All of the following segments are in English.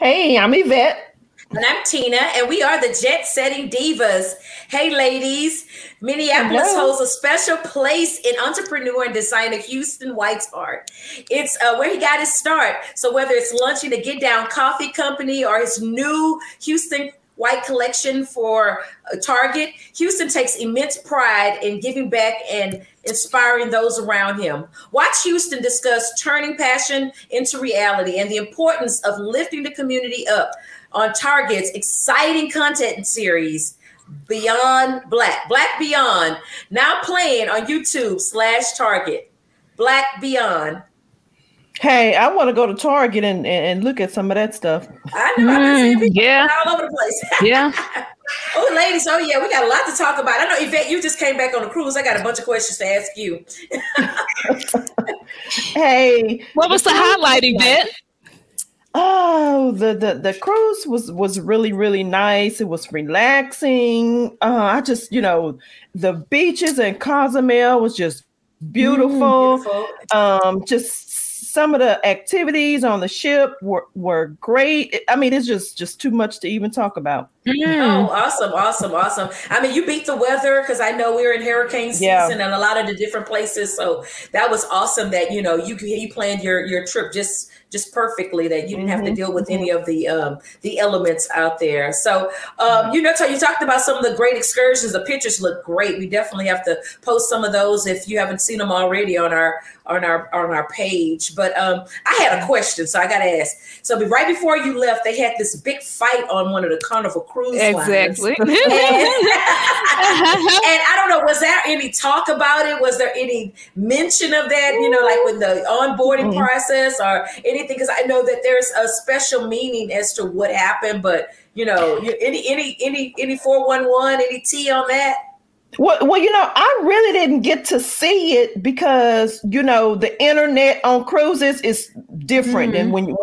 Hey, I'm Yvette. And I'm Tina, and we are the Jet Setting Divas. Hey, ladies. Minneapolis holds a special place in entrepreneur and designer Houston White's heart. It's where he got his start. So whether it's launching the Get Down Coffee Company or his new Houston White collection for Target, Houston takes immense pride in giving back and inspiring those around him. Watch Houston discuss turning passion into reality and the importance of lifting the community up on Target's exciting content series, Beyond Black. Black Beyond, now playing on YouTube/Target. Black Beyond. Hey, I want to go to Target and look at some of that stuff. I know. I've been all over the place. Yeah. Oh, ladies. Oh, yeah. We got a lot to talk about. I know, Yvette, you just came back on the cruise. I got a bunch of questions to ask you. Hey. What was the highlight, Yvette? Oh, the cruise was really, really nice. It was relaxing. I just, the beaches in Cozumel was just beautiful. Just some of the activities on the ship were great. I mean, it's just too much to even talk about. Oh, awesome. I mean, you beat the weather because I know we're in hurricane season and a lot of the different places. So that was awesome that, you planned your trip just perfectly, that you didn't have to deal with any of the elements out there. So, so you talked about some of the great excursions. The pictures look great. We definitely have to post some of those if you haven't seen them already on our page. But I had a question, so I got to ask. So right before you left, they had this big fight on one of the Carnival cruise lines. Exactly. And I don't know, was there any talk about it? Was there any mention of that? Like with the onboarding process or anything, because I know that there's a special meaning as to what happened, but any 411, any tea on that? Well, I really didn't get to see it because the internet on cruises is different than when you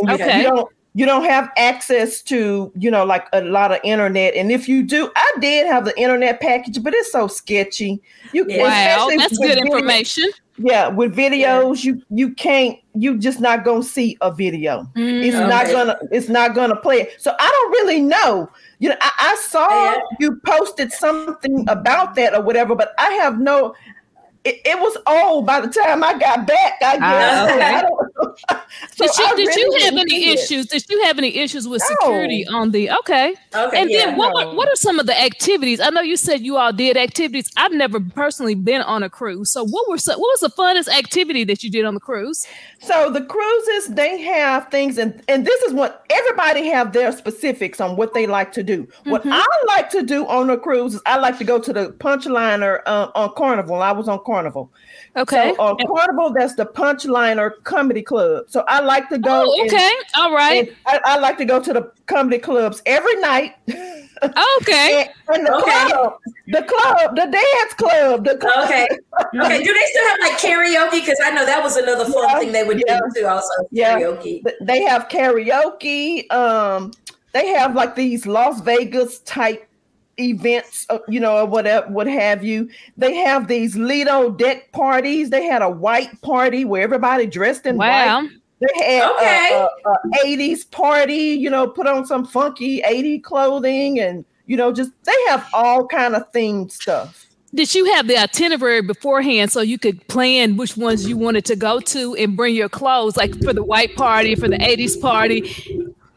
don't have access to like a lot of internet, and if you do, I did have the internet package, but it's so sketchy. That's good information. Yeah, with videos, you can't. You just not gonna see a video. It's not gonna play it. So I don't really know. I saw you posted something about that or whatever, but I have no. It was old by the time I got back, I guess. Okay. I don't know. So did you have any issues? Did you have any issues with security on the? Okay. And then what are some of the activities? I know you said you all did activities. I've never personally been on a cruise. So what was the funnest activity that you did on the cruise? So the cruises, they have things, and this is what everybody have their specifics on what they like to do. Mm-hmm. What I like to do on a cruise is I like to go to the Punchliner on Carnival. I was on Carnival. Okay. So on Carnival, that's the Punchliner Comedy Club. So I like to go. Oh, okay. All right. I like to go to the comedy clubs every night. Okay. And the club, the dance club. The club. Okay. Okay. Do they still have like karaoke? Because I know that was another fun thing they would do too. Also, karaoke. They have karaoke. They have like these Las Vegas type events, whatever, what have you. They have these Lido deck parties. They had a white party where everybody dressed in white. They had a 80s party, put on some funky 80s clothing, and just they have all kind of themed stuff. Did you have the itinerary beforehand so you could plan which ones you wanted to go to and bring your clothes, like for the white party, for the 80s party?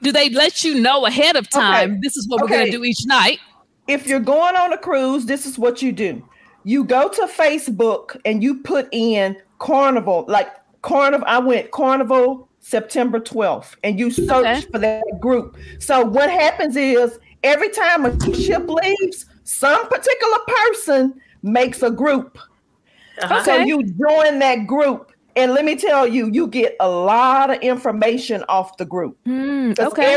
Do they let you know ahead of time, this is what we're going to do each night? If you're going on a cruise, this is what you do. You go to Facebook and you put in Carnival, like Carnival. I went Carnival September 12th and you search for that group. So what happens is every time a ship leaves, some particular person makes a group. So you join that group. And let me tell you, you get a lot of information off the group. Okay.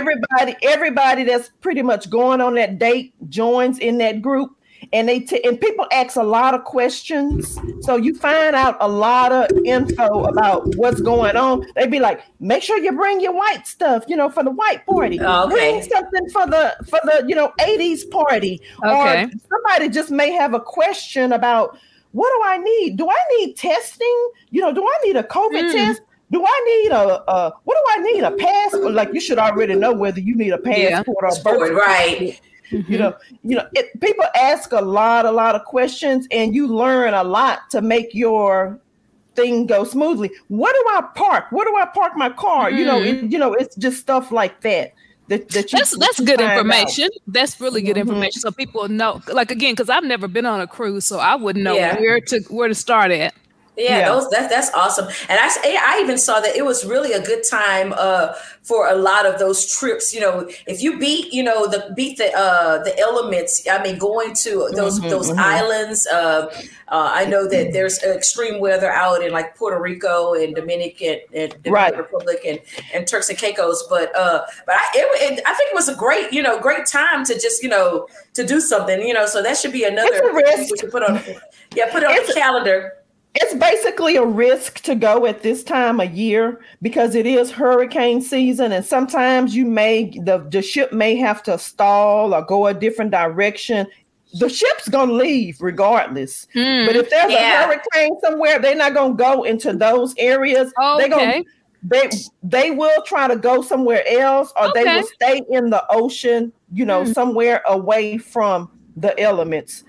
Everybody that's pretty much going on that date joins in that group, and and people ask a lot of questions. So you find out a lot of info about what's going on. They'd be like, make sure you bring your white stuff, for the white party. Okay. Bring something for the 80s party. Okay. Or somebody just may have a question about, what do I need? Do I need testing? Do I need a COVID test? Do I need what do I need? A passport? Like, you should already know whether you need a passport or a birth certificate. Right. People ask a lot of questions, and you learn a lot to make your thing go smoothly. What do I park? Where do I park my car? It's just stuff like that. That's good information. Out. That's really good information. So people know, like, again, because I've never been on a cruise, so I wouldn't know where to start at. Yeah. That's awesome. And I even saw that it was really a good time for a lot of those trips. If you beat the elements, I mean, going to those islands. I know that there's extreme weather out in like Puerto Rico and Dominican Republic and Turks and Caicos. But I think it was a great time to just, to do something, so that should be another risk we should put on the calendar. It's basically a risk to go at this time of year because it is hurricane season, and sometimes the ship may have to stall or go a different direction. The ship's gonna leave regardless, but if there's a hurricane somewhere, they're not gonna go into those areas. Okay. They will try to go somewhere else, or they will stay in the ocean, somewhere away from the elements.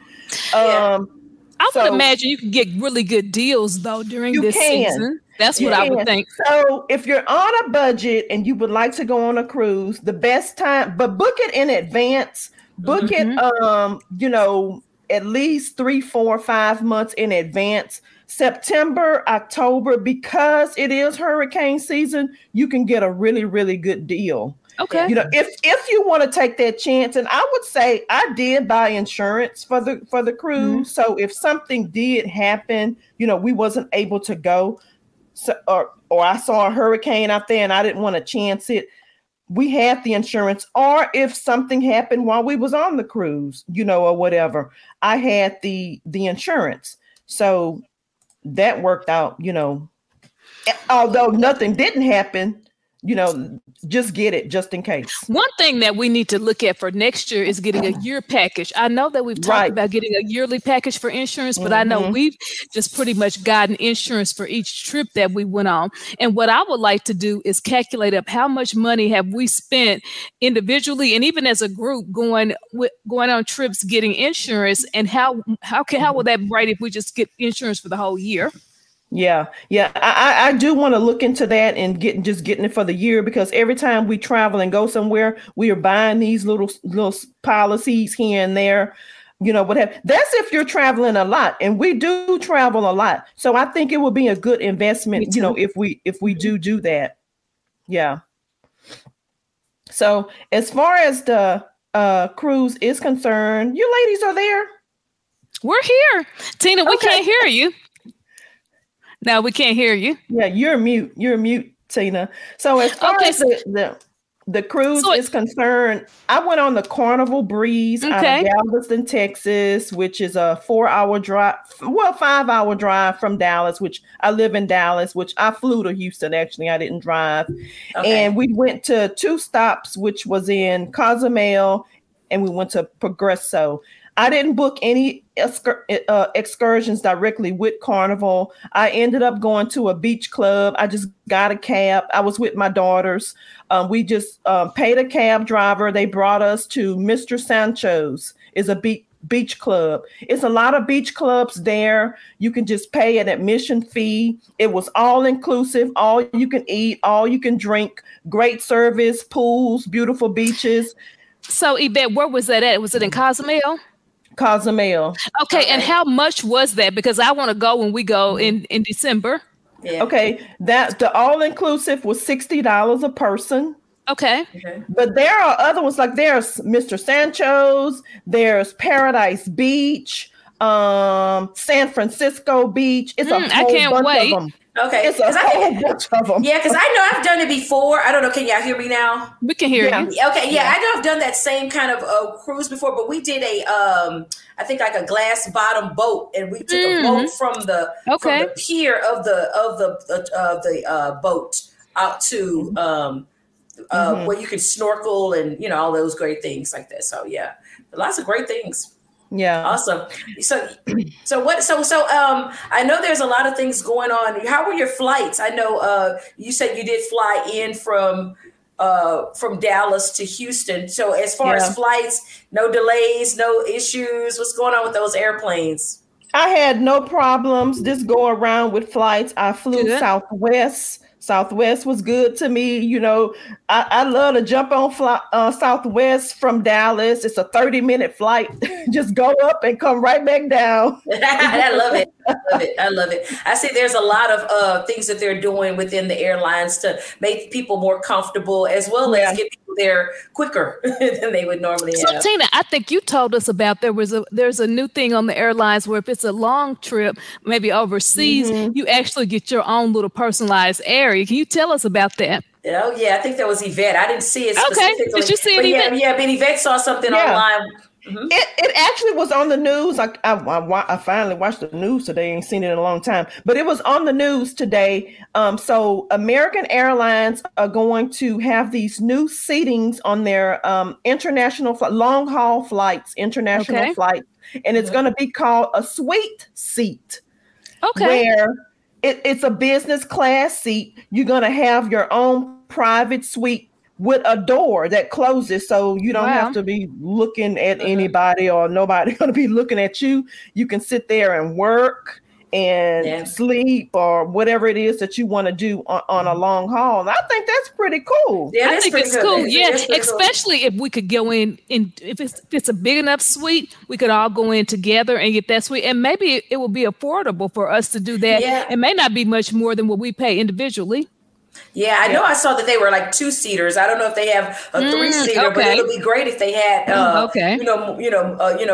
I would imagine you can get really good deals, though, during this season. That's what I would think. So if you're on a budget and you would like to go on a cruise, the best time, but book it in advance. Book it, at least 3, 4, 5 months in advance. September, October, because it is hurricane season, you can get a really, really good deal. Okay. If you want to take that chance, and I would say I did buy insurance for the cruise. So if something did happen, we wasn't able to go, so, or I saw a hurricane out there and I didn't want to chance it, we had the insurance. Or if something happened while we was on the cruise, or whatever, I had the insurance. So that worked out, although nothing didn't happen. Just get it just in case. One thing that we need to look at for next year is getting a year package. I know that we've talked about getting a yearly package for insurance, but I know we've just pretty much gotten insurance for each trip that we went on. And what I would like to do is calculate up how much money have we spent individually and even as a group going on trips getting insurance, and how will that be right if we just get insurance for the whole year? Yeah. I do want to look into that and getting it for the year, because every time we travel and go somewhere, we are buying these little policies here and there, whatever. That's if you're traveling a lot, and we do travel a lot. So I think it would be a good investment, if we do that. Yeah. So as far as the cruise is concerned, you ladies are there. We're here. Tina, we can't hear you. No, we can't hear you. Yeah, you're mute. You're mute, Tina. So as far as the cruise is concerned, I went on the Carnival Breeze out of Galveston, Texas, which is a 5 hour drive from Dallas, which I live in Dallas, which I flew to Houston. Actually, I didn't drive. Okay. And we went to 2 stops, which was in Cozumel, and we went to Progreso. I didn't book any excursions directly with Carnival. I ended up going to a beach club. I just got a cab. I was with my daughters. We just paid a cab driver. They brought us to Mr. Sancho's. It's a beach club. It's a lot of beach clubs there. You can just pay an admission fee. It was all inclusive, all you can eat, all you can drink, great service, pools, beautiful beaches. So, Yvette, where was that at? Was it in Cozumel? Cozumel. Okay, and how much was that? Because I want to go when we go in December. Yeah. Okay, that the all-inclusive was $60 a person. Okay. Mm-hmm. But there are other ones, like there's Mr. Sancho's, there's Paradise Beach, San Francisco Beach. It's a whole bunch of them. Okay. It's a whole bunch of them. Yeah, because I know I've done it before. I don't know. Can y'all hear me now? We can hear you. Okay. Yeah, I know I've done that same kind of cruise before, but we did a, I think like a glass bottom boat, and we took a boat from the pier of the boat out to where you could snorkel and, you know, all those great things like that. So yeah, lots of great things. Yeah. Awesome. So I know there's a lot of things going on. How were your flights? I know you said you did fly in from Dallas to Houston. So as far as flights, no delays, no issues. What's going on with those airplanes? I had no problems this go around with flights. I flew Southwest. Southwest was good to me. You know, I love to jump on Southwest from Dallas. It's a 30-minute flight. Just go up and come right back down. I love it. I see there's a lot of things that they're doing within the airlines to make people more comfortable, as well as get people there quicker than they would normally have. So Tina, I think you told us about there's a new thing on the airlines where if it's a long trip, maybe overseas, you actually get your own little personalized area. Can you tell us about that? Oh, yeah. I think that was Yvette. I didn't see it specifically. Okay. Did you see it, Yvette? Yeah, but Yvette saw something online. Mm-hmm. It actually was on the news. I finally watched the news today. I ain't seen it in a long time, but it was on the news today. So American Airlines are going to have these new seatings on their international long-haul flights, flights, and it's going to be called a suite seat. Okay. Where it's a business class seat. You're going to have your own private suite with a door that closes, so you don't have to be looking at anybody, or nobody going to be looking at you. You can sit there and work and sleep or whatever it is that you want to do on a long haul. And I think that's pretty cool. Yeah, I think it's cool. Yeah, especially if we could go in, and if it's a big enough suite, we could all go in together and get that suite. And maybe it will be affordable for us to do that. Yeah. It may not be much more than what we pay individually. Yeah, I know. I saw that they were like 2-seaters. I don't know if they have a 3-seater, but it'll be great if they had,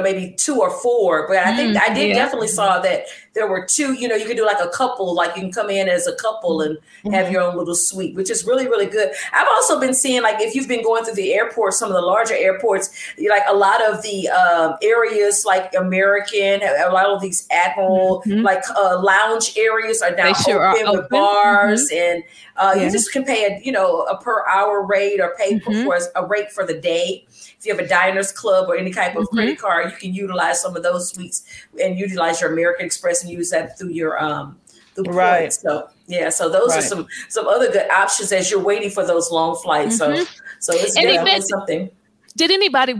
maybe 2 or 4. But I think I did definitely saw that there were 2. You know, you could do like a couple, like you can come in as a couple and have your own little suite, which is really, really good. I've also been seeing, like, if you've been going through the airport, some of the larger airports, like a lot of the areas like American, a lot of these Admiral like lounge areas are now open with bars and. You just can pay a per hour rate, or pay for a rate for the day. If you have a Diner's Club or any type of credit card, you can utilize some of those suites and utilize your American Express and use that through your points. So those are some other good options as you're waiting for those long flights. So it's something. Did anybody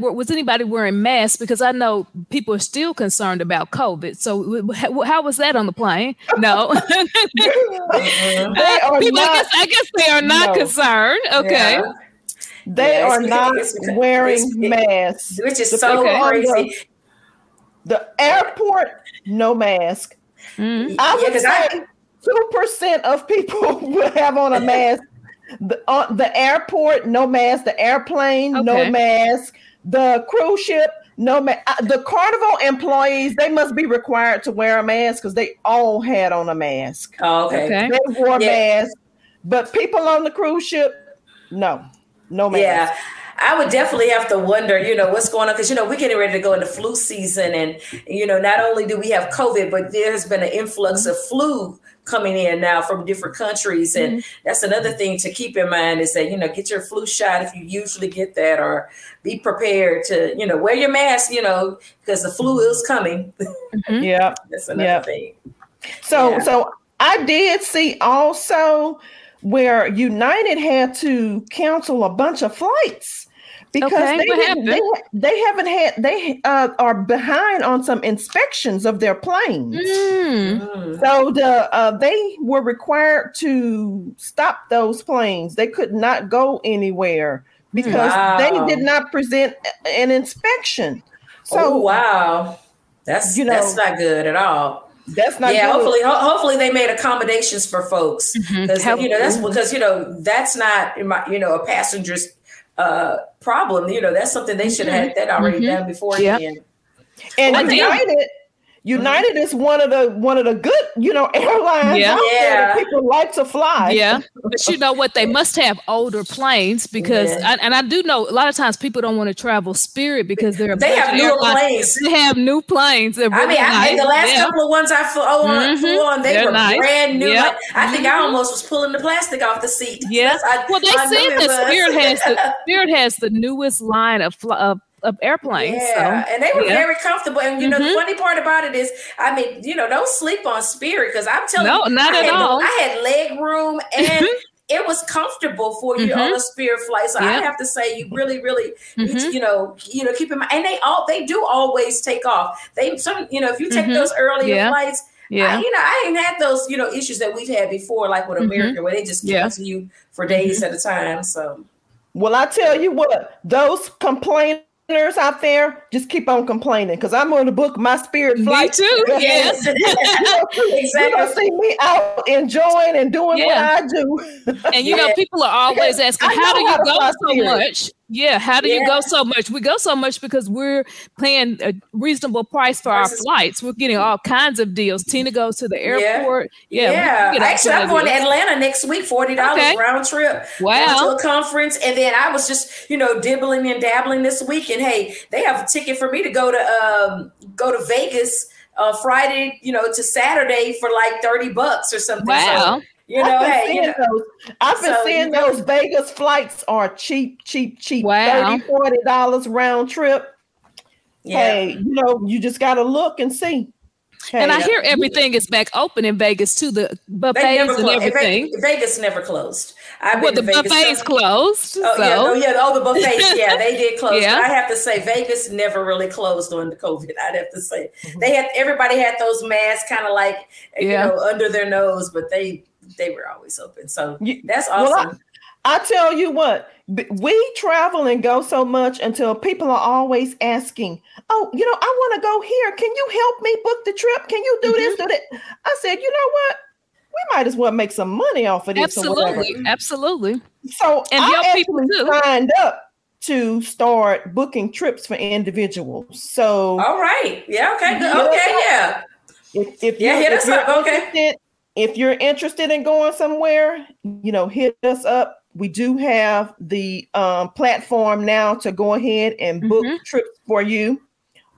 wearing masks? Because I know people are still concerned about COVID. So how was that on the plane? No, I guess they are not concerned. Okay. Yeah. They are not wearing masks, which is so crazy. The airport, no mask. I would say 2% of people will have on a mask. The airport, no mask. The airplane, no mask. The cruise ship, no mask. The Carnival employees, they must be required to wear a mask because they all had on a mask. Oh, okay. They wore masks. But people on the cruise ship, no mask. Yeah. I would definitely have to wonder, what's going on, because, we're getting ready to go into flu season. And, not only do we have COVID, but there's been an influx of flu coming in now from different countries. And that's another thing to keep in mind is that, get your flu shot if you usually get that, or be prepared to, wear your mask, because the flu is coming. Yeah. That's another thing. So I did see also where United had to cancel a bunch of flights. Because they are behind on some inspections of their planes. So they were required to stop those planes. They could not go anywhere because they did not present an inspection. So that's not good at all. That's not good. Hopefully they made accommodations for folks because that's not a passenger's problem. That's something they should have had that already done before. And United United is one of the good, airlines out there that people like to fly. Yeah, but you know what? They must have older planes because, I do know a lot of times people don't want to travel Spirit because they have newer planes. They have new planes. Really nice. The last couple of ones I flew on, they were nice. Brand new. Yep. Like, I think I almost was pulling the plastic off the seat. Yeah. Well, they said that Spirit has the newest line of airplanes, and they were very comfortable. And the funny part about it is, don't sleep on Spirit because I'm telling you, not at all. I had leg room and it was comfortable for you on a Spirit flight. So I have to say, you really, really, need to, keep in mind. And they do always take off. If you take those earlier flights. Yeah, I ain't had those, issues that we've had before, like with America, where they just give it to you for days at a time. So, well, I tell you what, those complaints out there, just keep on complaining because I'm going to book my Spirit flight. Me too. Yes. Exactly. You don't see me out enjoying and doing what I do. And people are always asking, how do you go so much? Yeah. How do you go so much? We go so much because we're paying a reasonable price for our flights. We're getting all kinds of deals. Tina goes to the airport. Yeah. Actually, I'm going to Atlanta next week, $40 round trip. Wow. To a conference. And then I was just, dibbling and dabbling this week. And hey, they have a ticket for me to go to Vegas Friday, to Saturday for like $30 or something. Wow. So, I've been seeing those Vegas flights are cheap. Wow. $30, $40 round trip. Yeah. Hey, you just got to look and see. Hey, and I hear everything is back open in Vegas too. The buffets and everything. Vegas never closed. The buffets closed. Oh, so. All the buffets. Yeah, they did close. Yeah. But I have to say, Vegas never really closed during the COVID. I'd have to say everybody had those masks kind of like under their nose, but they were always open. So that's awesome. Well, I tell you what, we travel and go so much until people are always asking, I want to go here. Can you help me book the trip? Can you do this, do that? I said, you know what? We might as well make some money off of this. Absolutely. So I signed up to start booking trips for individuals. So. All right. Yeah. Okay. Good. Okay. Yeah. Hit us up. Okay. If you're interested in going somewhere, hit us up. We do have the platform now to go ahead and book trips for you.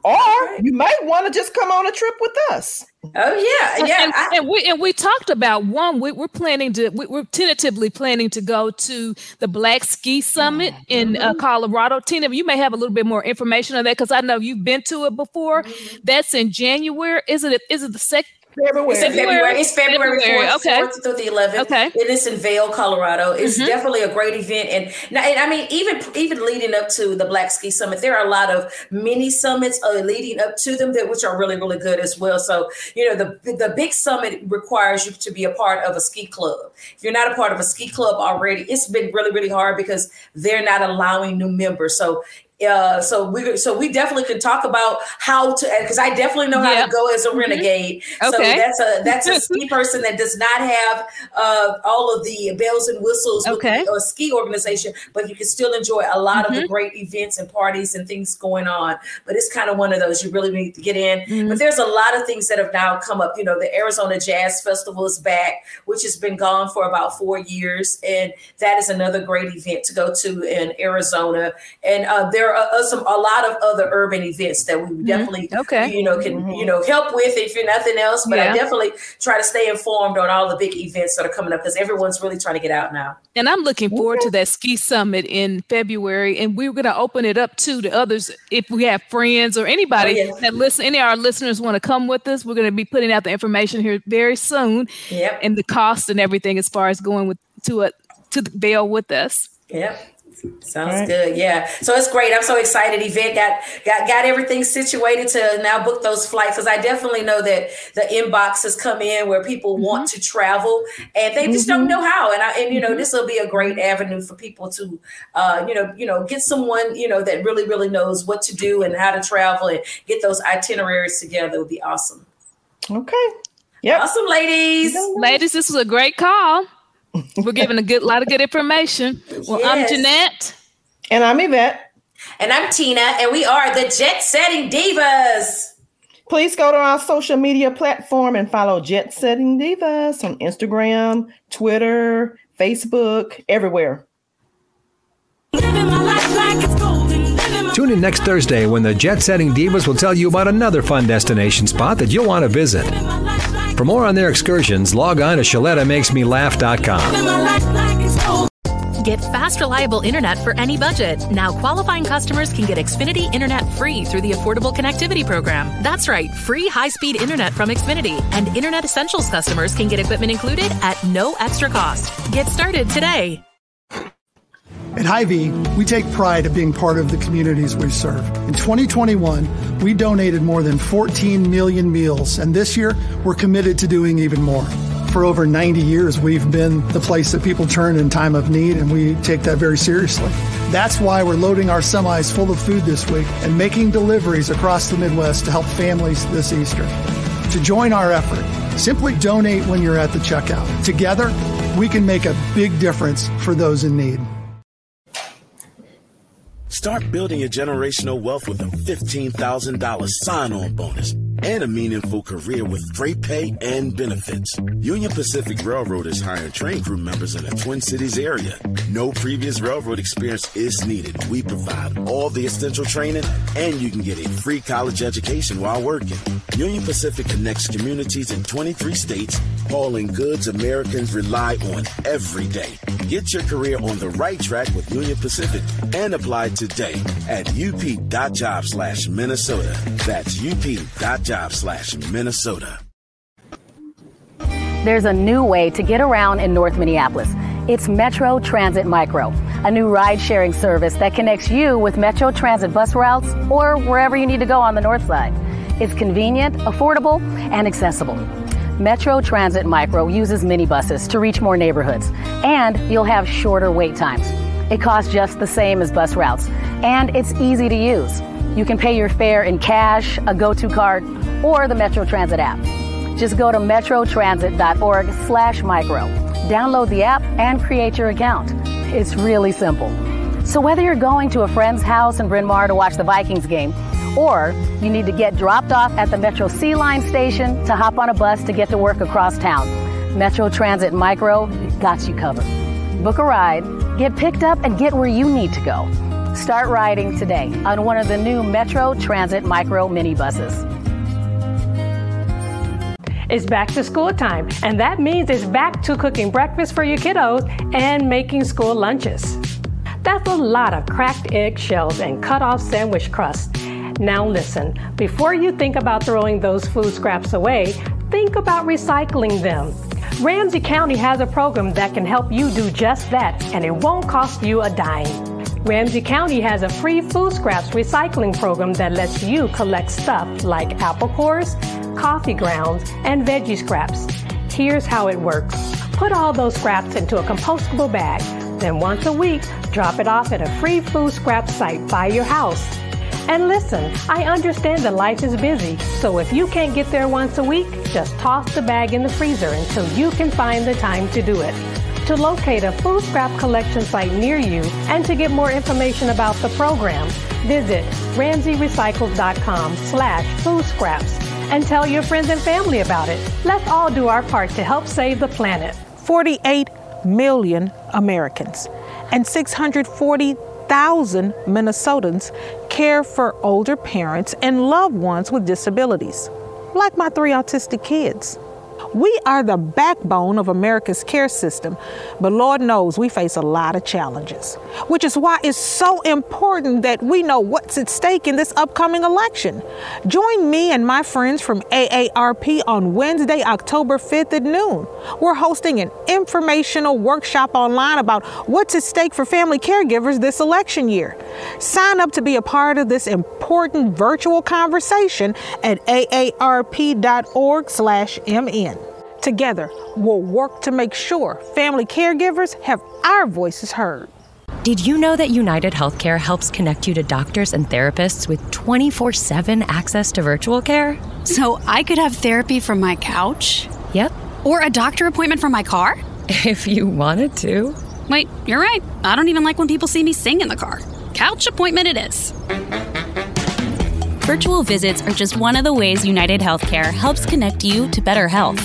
Or you might want to just come on a trip with us. Oh, yeah. Yeah. And we talked about one. We're tentatively planning to go to the Black Ski Summit in Colorado. Tina, you may have a little bit more information on that because I know you've been to it before. That's in January. Is it the second? It's February 4th, okay. 4th through the 11th. Okay. It is in Vail, Colorado. It's definitely a great event. And I mean, even leading up to the Black Ski Summit, there are a lot of mini summits leading up to them, which are really, really good as well. So, the big summit requires you to be a part of a ski club. If you're not a part of a ski club already, it's been really, really hard because they're not allowing new members. So we definitely can talk about how to, because I definitely know how to go as a renegade. Okay. So that's a ski person that does not have all of the bells and whistles with a ski organization, but you can still enjoy a lot of the great events and parties and things going on. But it's kind of one of those you really need to get in. But there's a lot of things that have now come up. The Arizona Jazz Festival is back, which has been gone for about 4 years, and that is another great event to go to in Arizona. And there a lot of other urban events that we definitely, can, help with if you're nothing else. But I definitely try to stay informed on all the big events that are coming up because everyone's really trying to get out now. And I'm looking forward to that ski summit in February. And we're going to open it up to the others. If we have friends or anybody that listen, any of our listeners want to come with us, we're going to be putting out the information here very soon. Yep. And the cost and everything as far as going to the Vail with us. Yep. Sounds good. Yeah. So it's great. I'm so excited. Event got everything situated to now book those flights because I definitely know that the inbox has come in where people want to travel and they just don't know how. And this will be a great avenue for people to, get someone, that really, really knows what to do and how to travel and get those itineraries together. It would be awesome. Okay. Yep. Awesome, ladies. Ladies, this was a great call. We're giving a lot of good information. Well, yes. I'm Jeanette. And I'm Yvette. And I'm Tina. And we are the Jet Setting Divas. Please go to our social media platform and follow Jet Setting Divas on Instagram, Twitter, Facebook, everywhere. Tune in next Thursday when the Jet Setting Divas will tell you about another fun destination spot that you'll want to visit. For more on their excursions, log on to ShalettaMakesMeLaugh.com. Get fast, reliable internet for any budget. Now qualifying customers can get Xfinity internet free through the Affordable Connectivity Program. That's right, free high-speed internet from Xfinity. And Internet Essentials customers can get equipment included at no extra cost. Get started today. At Hy-Vee, we take pride of being part of the communities we serve. In 2021, we donated more than 14 million meals, and this year, we're committed to doing even more. For over 90 years, we've been the place that people turn in time of need, and we take that very seriously. That's why we're loading our semis full of food this week and making deliveries across the Midwest to help families this Easter. To join our effort, simply donate when you're at the checkout. Together, we can make a big difference for those in need. Start building your generational wealth with a $15,000 sign-on bonus and a meaningful career with great pay and benefits. Union Pacific Railroad is hiring train crew members in the Twin Cities area. No previous railroad experience is needed. We provide all the essential training, and you can get a free college education while working. Union Pacific connects communities in 23 states, hauling goods Americans rely on every day. Get your career on the right track with Union Pacific and apply today at up.job/Minnesota. That's up.job/Minnesota. There's a new way to get around in North Minneapolis. It's Metro Transit Micro, a new ride-sharing service that connects you with Metro Transit bus routes or wherever you need to go on the north side. It's convenient, affordable, and accessible. Metro Transit Micro uses minibuses to reach more neighborhoods, and you'll have shorter wait times. It costs just the same as bus routes, and it's easy to use. You can pay your fare in cash, a go-to card, or the Metro Transit app. Just go to metrotransit.org/micro. Download the app and create your account. It's really simple. So whether you're going to a friend's house in Bryn Mawr to watch the Vikings game, or you need to get dropped off at the Metro C Line station to hop on a bus to get to work across town, Metro Transit Micro got you covered. Book a ride, get picked up, and get where you need to go. Start riding today on one of the new Metro Transit Micro minibuses. It's back to school time, and that means it's back to cooking breakfast for your kiddos and making school lunches. That's a lot of cracked eggshells and cut-off sandwich crust. Now listen, before you think about throwing those food scraps away, think about recycling them. Ramsey County has a program that can help you do just that, and it won't cost you a dime. Ramsey County has a free food scraps recycling program that lets you collect stuff like apple cores, coffee grounds, and veggie scraps. Here's how it works. Put all those scraps into a compostable bag. Then once a week, drop it off at a free food scrap site by your house. And listen, I understand that life is busy, so if you can't get there once a week, just toss the bag in the freezer until you can find the time to do it. To locate a food scrap collection site near you and to get more information about the program, visit ramseyrecycles.com/foodscraps and tell your friends and family about it. Let's all do our part to help save the planet. 48 million Americans and 640,000 Minnesotans care for older parents and loved ones with disabilities, like my three autistic kids. We are the backbone of America's care system, but Lord knows we face a lot of challenges, which is why it's so important that we know what's at stake in this upcoming election. Join me and my friends from AARP on Wednesday, October 5th at noon. We're hosting an informational workshop online about what's at stake for family caregivers this election year. Sign up to be a part of this important virtual conversation at aarp.org/mn. Together, we'll work to make sure family caregivers have our voices heard. Did you know that UnitedHealthcare helps connect you to doctors and therapists with 24/7 access to virtual care? So I could have therapy from my couch? Yep. Or a doctor appointment from my car? If you wanted to. Wait, you're right. I don't even like when people see me sing in the car. Couch appointment it is. Virtual visits are just one of the ways UnitedHealthcare helps connect you to better health.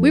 We